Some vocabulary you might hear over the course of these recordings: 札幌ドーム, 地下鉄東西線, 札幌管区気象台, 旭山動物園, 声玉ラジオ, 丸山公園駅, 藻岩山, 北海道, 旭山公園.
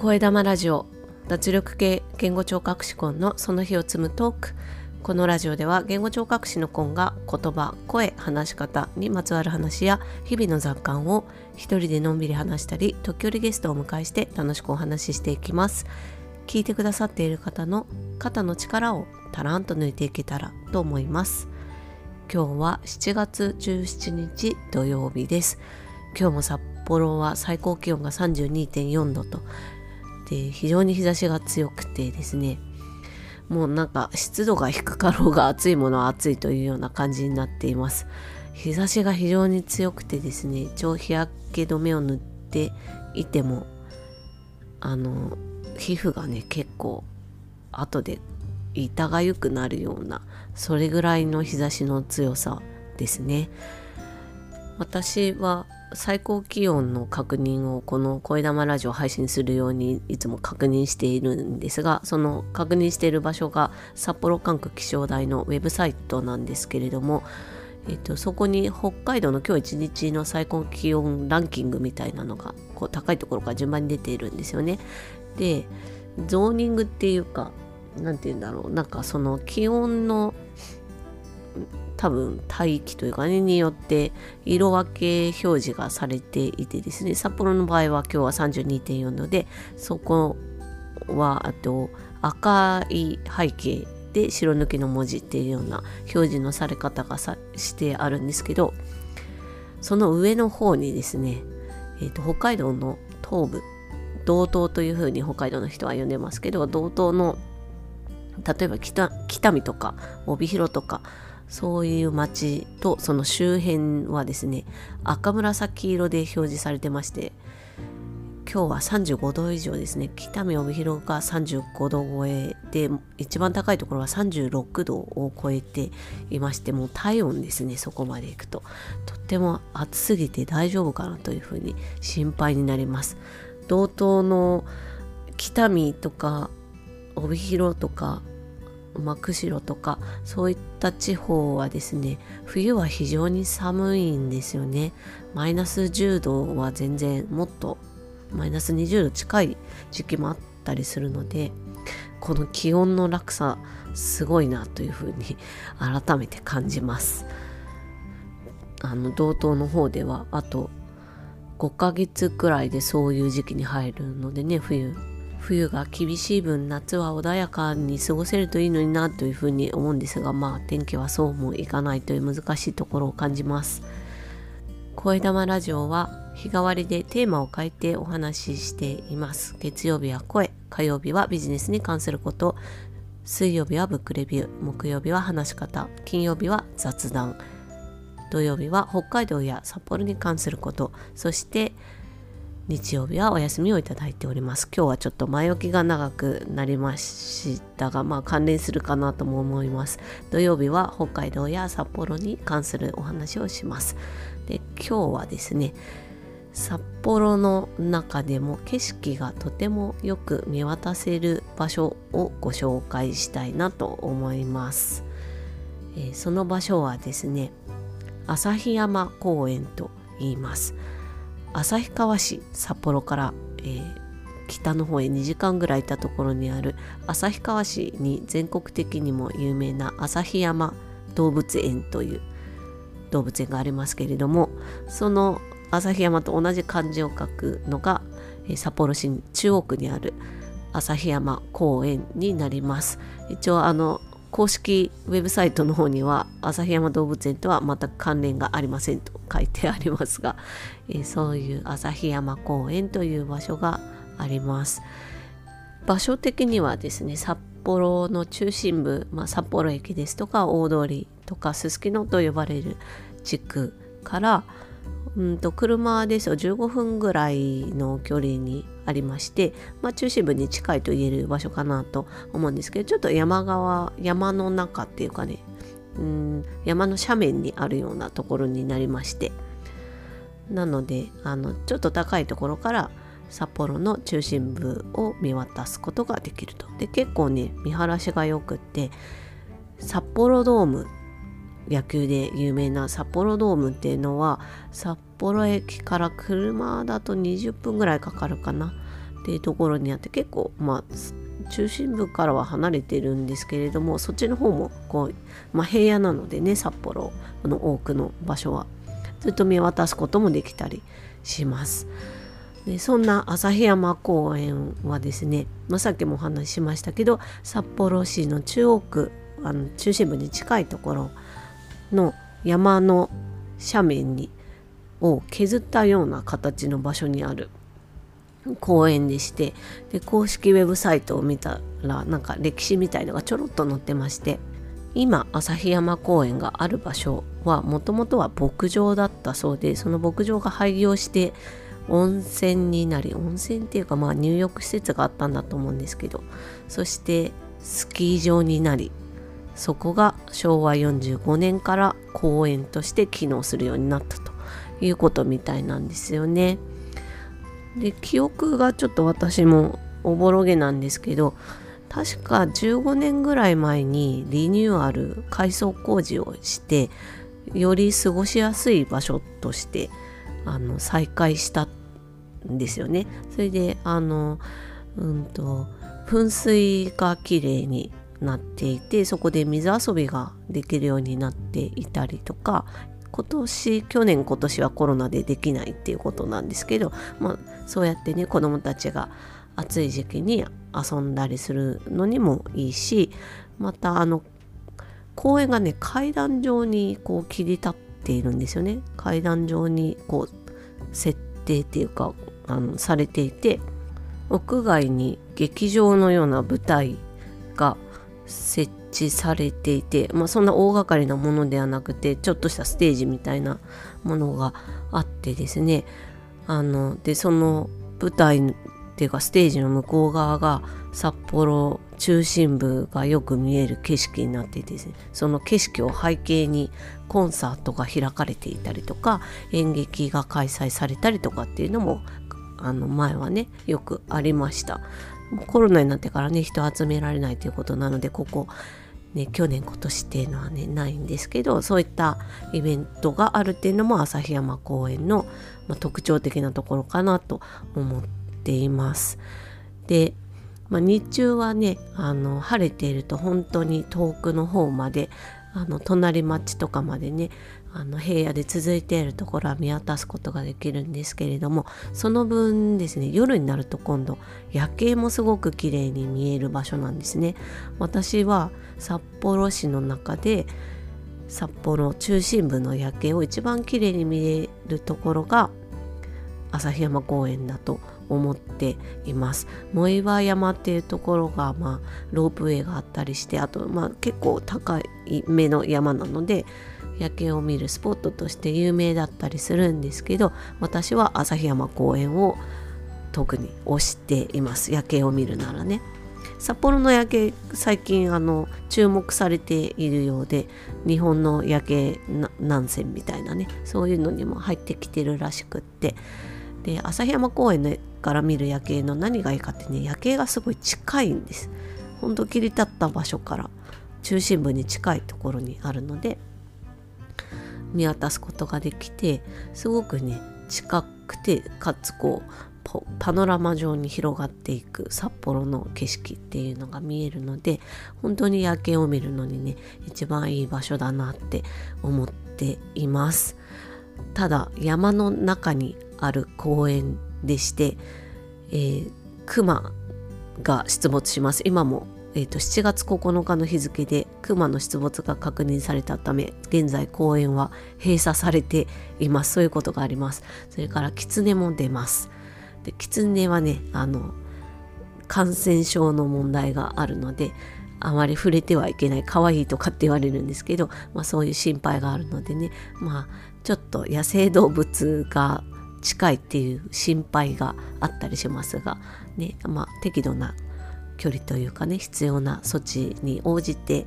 声玉ラジオ、脱力系言語聴覚士コンのその日を積むトーク。このラジオでは言語聴覚士のコンが言葉、声、話し方にまつわる話や日々の雑感を一人でのんびり話したり、時折ゲストを迎えして楽しくお話ししていきます。聞いてくださっている方の肩の力をタランと抜いていけたらと思います。今日は7月17日土曜日です。今日も札幌は最高気温が 32.4 度とで、非常に日差しが強くてですね、もうなんか湿度が低かろうが暑いものは暑いというような感じになっています。日差しが非常に強くてですね、日焼け止めを塗っていても皮膚がね、結構後で痛がゆくなるような、それぐらいの日差しの強さですね。私は最高気温の確認をこの声玉ラジオ配信するようにいつも確認しているんですが、その確認している場所が札幌管区気象台のウェブサイトなんですけれども、そこに北海道の今日1日の最高気温ランキングみたいなのがこう高いところから順番に出ているんですよね。で、ゾーニングっていうか、なんていうんだろう、なんかその気温の多分大気というかね、によって色分け表示がされていてですね、札幌の場合は今日は 32.4 度で、そこはあと赤い背景で白抜きの文字っていうような表示のされ方がしてあるんですけど、その上の方にですね、北海道の東部、道東というふうに北海道の人は呼んでますけど、道東の例えば北見とか帯広とかそういう町とその周辺はですね、赤紫色で表示されてまして、今日は35度以上ですね。北見帯広が35度超えで、一番高いところは36度を超えていまして、もう体温ですね。そこまで行くととっても暑すぎて大丈夫かなというふうに心配になります。道東の北見とか帯広とか釧路とかそういった地方はですね、冬は非常に寒いんですよね。マイナス10度は全然、もっとマイナス20度近い時期もあったりするので、この気温の落差すごいなというふうに改めて感じます。道東の方ではあと5ヶ月くらいでそういう時期に入るのでね、冬が厳しい分、夏は穏やかに過ごせるといいのになというふうに思うんですが、まあ天気はそうもいかないという難しいところを感じます。声玉ラジオは日替わりでテーマを変えてお話ししています。月曜日は声、火曜日はビジネスに関すること、水曜日はブックレビュー、木曜日は話し方、金曜日は雑談、土曜日は北海道や札幌に関すること、そして日曜日はお休みをいただいております。今日はちょっと前置きが長くなりましたが、まあ関連するかなとも思います。土曜日は北海道や札幌に関するお話をします。で、今日はですね、札幌の中でも景色がとてもよく見渡せる場所をご紹介したいなと思います。その場所はですね、旭山公園と言います。旭川市、札幌から、北の方へ2時間ぐらい行ったところにある旭川市に全国的にも有名な旭山動物園という動物園がありますけれども、その旭山と同じ漢字を書くのが、札幌市中央区にある旭山公園になります。一応公式ウェブサイトの方には旭山動物園とは全く関連がありませんと書いてありますが、そういう旭山公園という場所があります。場所的にはですね、札幌の中心部、札幌駅ですとか大通とかすすきのと呼ばれる地区から車ですと15分ぐらいの距離にありまして、中心部に近いと言える場所かなと思うんですけど、ちょっと山の中っていうかね、山の斜面にあるようなところになりまして、なのでちょっと高いところから札幌の中心部を見渡すことができると。で、結構ね、見晴らしがよくって、札幌ドーム、野球で有名な札幌ドームっていうのは札幌駅から車だと20分ぐらいかかるかな、っていうところにあって、結構まあ中心部からは離れてるんですけれども、そっちの方もこう、まあ、平野なのでね、札幌の多くの場所はずっと見渡すこともできたりします。でそんな旭山公園はですね、まあ、さっきもお話ししましたけど、札幌市の中央区中心部に近いところの山の斜面を削ったような形の場所にある公園でして、で公式ウェブサイトを見たらなんか歴史みたいのがちょろっと載ってまして、今旭山公園がある場所はもともとは牧場だったそうで、その牧場が廃業して温泉になり、温泉っていうかまあ入浴施設があったんだと思うんですけど、そしてスキー場になり、そこが昭和45年から公園として機能するようになったということみたいなんですよね。で記憶がちょっと私もおぼろげなんですけど、確か15年ぐらい前にリニューアル改装工事をして、より過ごしやすい場所として再開したんですよね。それで噴水がきれいになっていて、そこで水遊びができるようになっていたりとか、去年今年はコロナでできないっていうことなんですけど、まあ、そうやってね子どもたちが暑い時期に遊んだりするのにもいいし、また公園がね階段状にこう切り立っているんですよね。階段状にこう設定っていうかされていて、屋外に劇場のような舞台が設置されていて、まあ、そんな大掛かりなものではなくて、ちょっとしたステージみたいなものがあってですね、でその舞台っていうかステージの向こう側が札幌中心部がよく見える景色になっていてですね、その景色を背景にコンサートが開かれていたりとか、演劇が開催されたりとかっていうのも前はねよくありました。コロナになってからね人集められないということなので、ここ、ね、去年今年っていうのはねないんですけど、そういったイベントがあるっていうのも旭山公園の、まあ、特徴的なところかなと思っています。で、まあ、日中はね晴れていると本当に遠くの方まで隣町とかまでね平野で続いているところは見渡すことができるんですけれども、その分ですね夜になると今度夜景もすごく綺麗に見える場所なんですね。私は札幌市の中で札幌中心部の夜景を一番綺麗に見えるところが旭山公園だと思っています。藻岩山っていうところが、まあ、ロープウェイがあったりして、あと、まあ、結構高い目の山なので夜景を見るスポットとして有名だったりするんですけど、私は旭山公園を特に推しています。夜景を見るならね、札幌の夜景最近注目されているようで、日本の夜景何選みたいなね、そういうのにも入ってきてるらしくって、で旭山公園から見る夜景の何がいいかってね、夜景がすごい近いんです。ほんと切り立った場所から中心部に近いところにあるので見渡すことができて、すごくね近くて、かつこうパノラマ状に広がっていく札幌の景色っていうのが見えるので、本当に夜景を見るのにね一番いい場所だなって思っています。ただ山の中にある公園でして、熊が出没します。今も7月9日の日付で熊の出没が確認されたため、現在公園は閉鎖されています。そういうことがあります。それからキツネも出ます。でキツネはね感染症の問題があるので、あまり触れてはいけない、可愛いとかって言われるんですけど、まあ、そういう心配があるのでね、まあ、ちょっと野生動物が近いっていう心配があったりしますが、ね、まあ、適度な距離というかね、必要な措置に応じて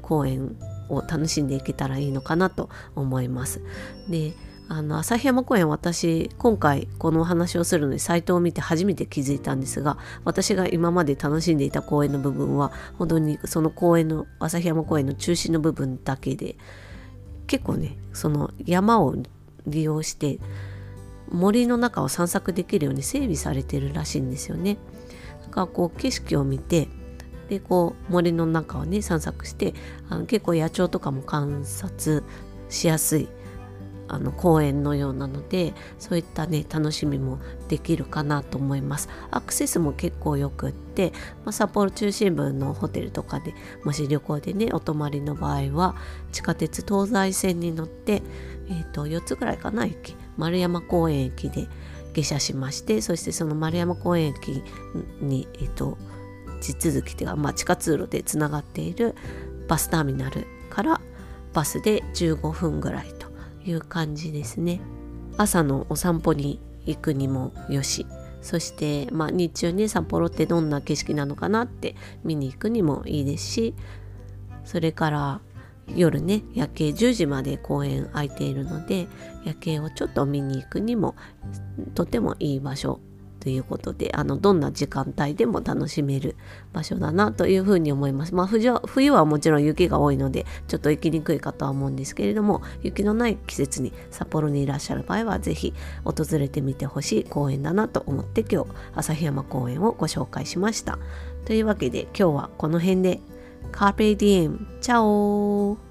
公園を楽しんでいけたらいいのかなと思います。で旭山公園、私今回このお話をするのにサイトを見て初めて気づいたんですが、私が今まで楽しんでいた公園の部分は本当にその公園の旭山公園の中心の部分だけで、結構ねその山を利用して森の中を散策できるように整備されてるらしいんですよね。なんかこう景色を見て、でこう森の中をね散策して、結構野鳥とかも観察しやすい公園のようなので、そういったね楽しみもできるかなと思います。アクセスも結構よくって、札幌中心部のホテルとかでもし旅行でねお泊まりの場合は、地下鉄東西線に乗って、4つぐらいかな駅、丸山公園駅で下車しまして、そしてその丸山公園駅に、地続きというか、地下通路でつながっているバスターミナルからバスで15分ぐらいという感じですね。朝のお散歩に行くにもよし、そして、日中に札幌ってどんな景色なのかなって見に行くにもいいですし、それから夜ね夜景10時まで公園空いているので、夜景をちょっと見に行くにもとてもいい場所ということで、どんな時間帯でも楽しめる場所だなというふうに思います。冬はもちろん雪が多いのでちょっと行きにくいかとは思うんですけれども、雪のない季節に札幌にいらっしゃる場合はぜひ訪れてみてほしい公園だなと思って、今日旭山公園をご紹介しました。というわけで今日はこの辺で、カーペディエム、チャオー。